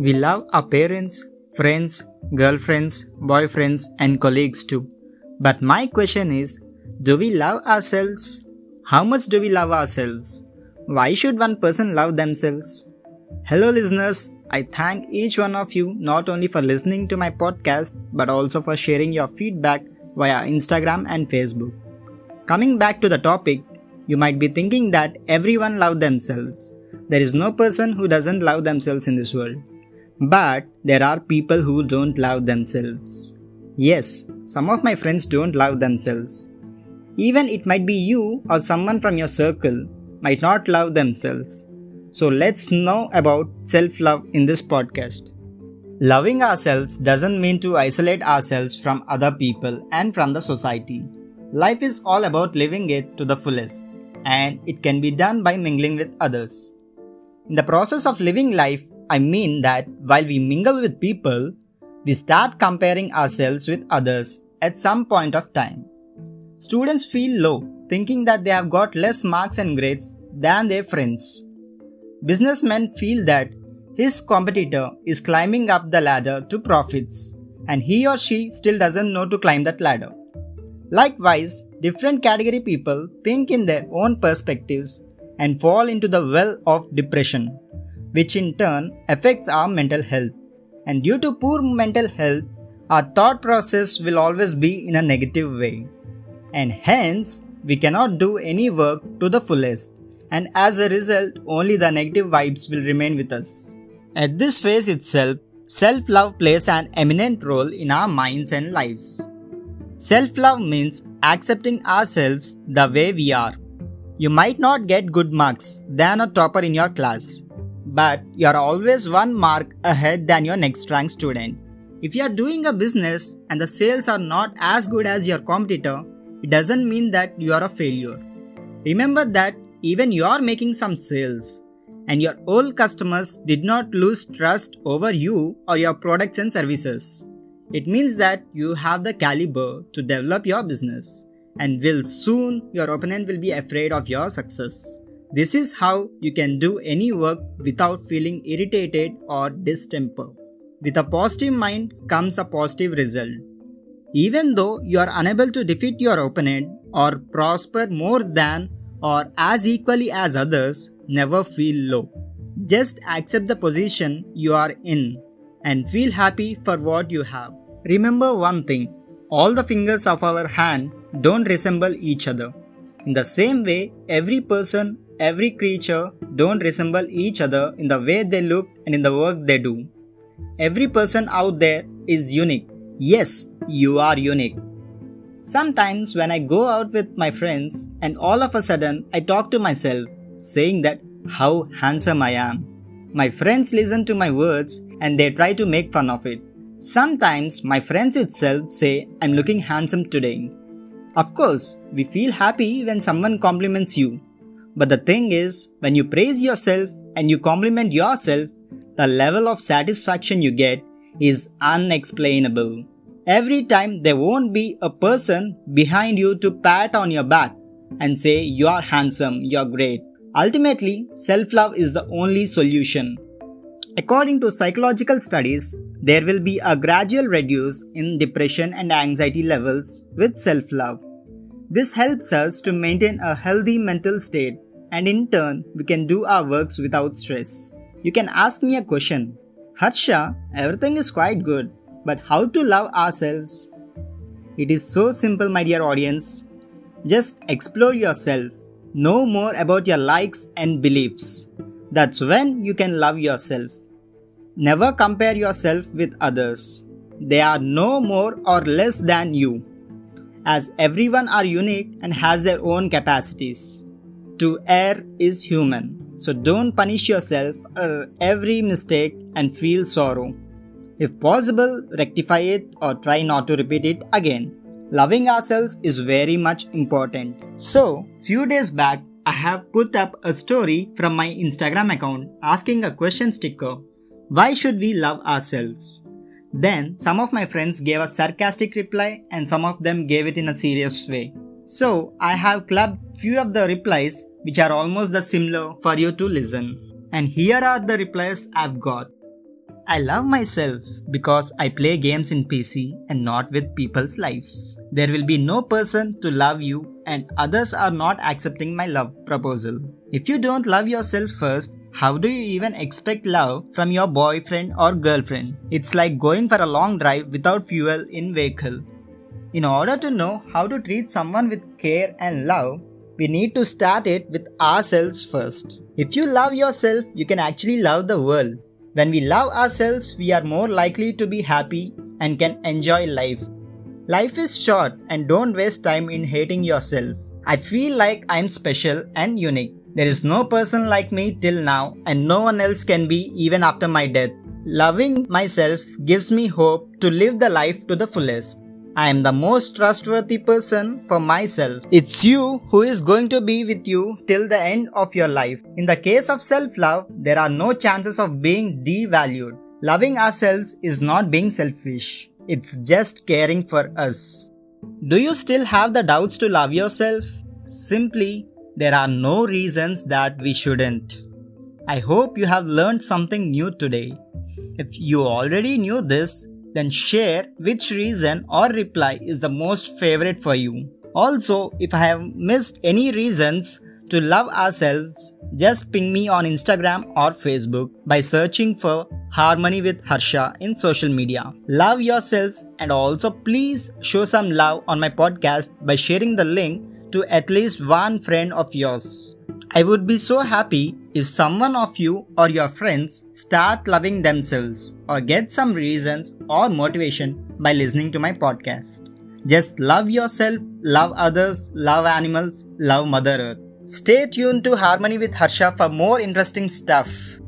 We love our parents, friends, girlfriends, boyfriends and colleagues too. But my question is, do we love ourselves? How much do we love ourselves? Why should one person love themselves? Hello listeners, I thank each one of you not only for listening to my podcast but also for sharing your feedback via Instagram and Facebook. Coming back to the topic, you might be thinking that everyone loves themselves. There is no person who doesn't love themselves in this world. But there are people who don't love themselves. Yes, some of my friends don't love themselves. Even it might be you or someone from your circle might not love themselves. So let's know about self-love in this podcast. Loving ourselves doesn't mean to isolate ourselves from other people and from the society. Life is all about living it to the fullest, and it can be done by mingling with others. In the process of living life, I mean that while we mingle with people, we start comparing ourselves with others at some point of time. Students feel low, thinking that they have got less marks and grades than their friends. Businessmen feel that his competitor is climbing up the ladder to profits, and he or she still doesn't know to climb that ladder. Likewise, different category people think in their own perspectives and fall into the well of depression, which in turn affects our mental health. And due to poor mental health, our thought process will always be in a negative way. And hence, we cannot do any work to the fullest. And as a result, only the negative vibes will remain with us. At this phase itself, self-love plays an eminent role in our minds and lives. Self-love means accepting ourselves the way we are. You might not get good marks than a topper in your class, but you are always one mark ahead than your next rank student. If you are doing a business and the sales are not as good as your competitor, it doesn't mean that you are a failure. Remember that even you are making some sales, and your old customers did not lose trust over you or your products and services. It means that you have the caliber to develop your business, and will soon your opponent will be afraid of your success. This is how you can do any work without feeling irritated or distemper. With a positive mind comes a positive result. Even though you are unable to defeat your opponent or prosper more than or as equally as others, never feel low. Just accept the position you are in and feel happy for what you have. Remember one thing, all the fingers of our hand don't resemble each other. In the same way, every person, every creature don't resemble each other in the way they look and in the work they do. Every person out there is unique. Yes, you are unique. Sometimes when I go out with my friends and all of a sudden I talk to myself saying that how handsome I am. My friends listen to my words and they try to make fun of it. Sometimes my friends itself say I'm looking handsome today. Of course, we feel happy when someone compliments you. But the thing is, when you praise yourself and you compliment yourself, the level of satisfaction you get is unexplainable. Every time there won't be a person behind you to pat on your back and say you are handsome, you are great. Ultimately, self-love is the only solution. According to psychological studies, there will be a gradual reduce in depression and anxiety levels with self-love. This helps us to maintain a healthy mental state, and in turn, we can do our works without stress. You can ask me a question, Harsha, everything is quite good. But how to love ourselves? It is so simple, my dear audience. Just explore yourself. Know more about your likes and beliefs. That's when you can love yourself. Never compare yourself with others. They are no more or less than you, as everyone are unique and has their own capacities. To err is human. So don't punish yourself for every mistake and feel sorrow. If possible, rectify it or try not to repeat it again. Loving ourselves is very much important. So, few days back, I have put up a story from my Instagram account asking a question sticker, why should we love ourselves? Then, some of my friends gave a sarcastic reply and some of them gave it in a serious way. So, I have clubbed few of the replies which are almost the similar for you to listen. And here are the replies I've got. I love myself because I play games in PC and not with people's lives. There will be no person to love you and others are not accepting my love proposal. If you don't love yourself first, how do you even expect love from your boyfriend or girlfriend? It's like going for a long drive without fuel in vehicle. In order to know how to treat someone with care and love, we need to start it with ourselves first. If you love yourself, you can actually love the world. When we love ourselves, we are more likely to be happy and can enjoy life. Life is short and don't waste time in hating yourself. I feel like I'm special and unique. There is no person like me till now and no one else can be even after my death. Loving myself gives me hope to live the life to the fullest. I am the most trustworthy person for myself. It's you who is going to be with you till the end of your life. In the case of self-love, there are no chances of being devalued. Loving ourselves is not being selfish. It's just caring for us. Do you still have the doubts to love yourself? Simply, there are no reasons that we shouldn't. I hope you have learned something new today. If you already knew this, then share which reason or reply is the most favorite for you. Also, if I have missed any reasons to love ourselves, just ping me on Instagram or Facebook by searching for Harmony with Harsha in social media. Love yourselves and also please show some love on my podcast by sharing the link to at least one friend of yours. I would be so happy if someone of you or your friends start loving themselves or get some reasons or motivation by listening to my podcast. Just love yourself, love others, love animals, love Mother Earth. Stay tuned to Harmony with Harsha for more interesting stuff.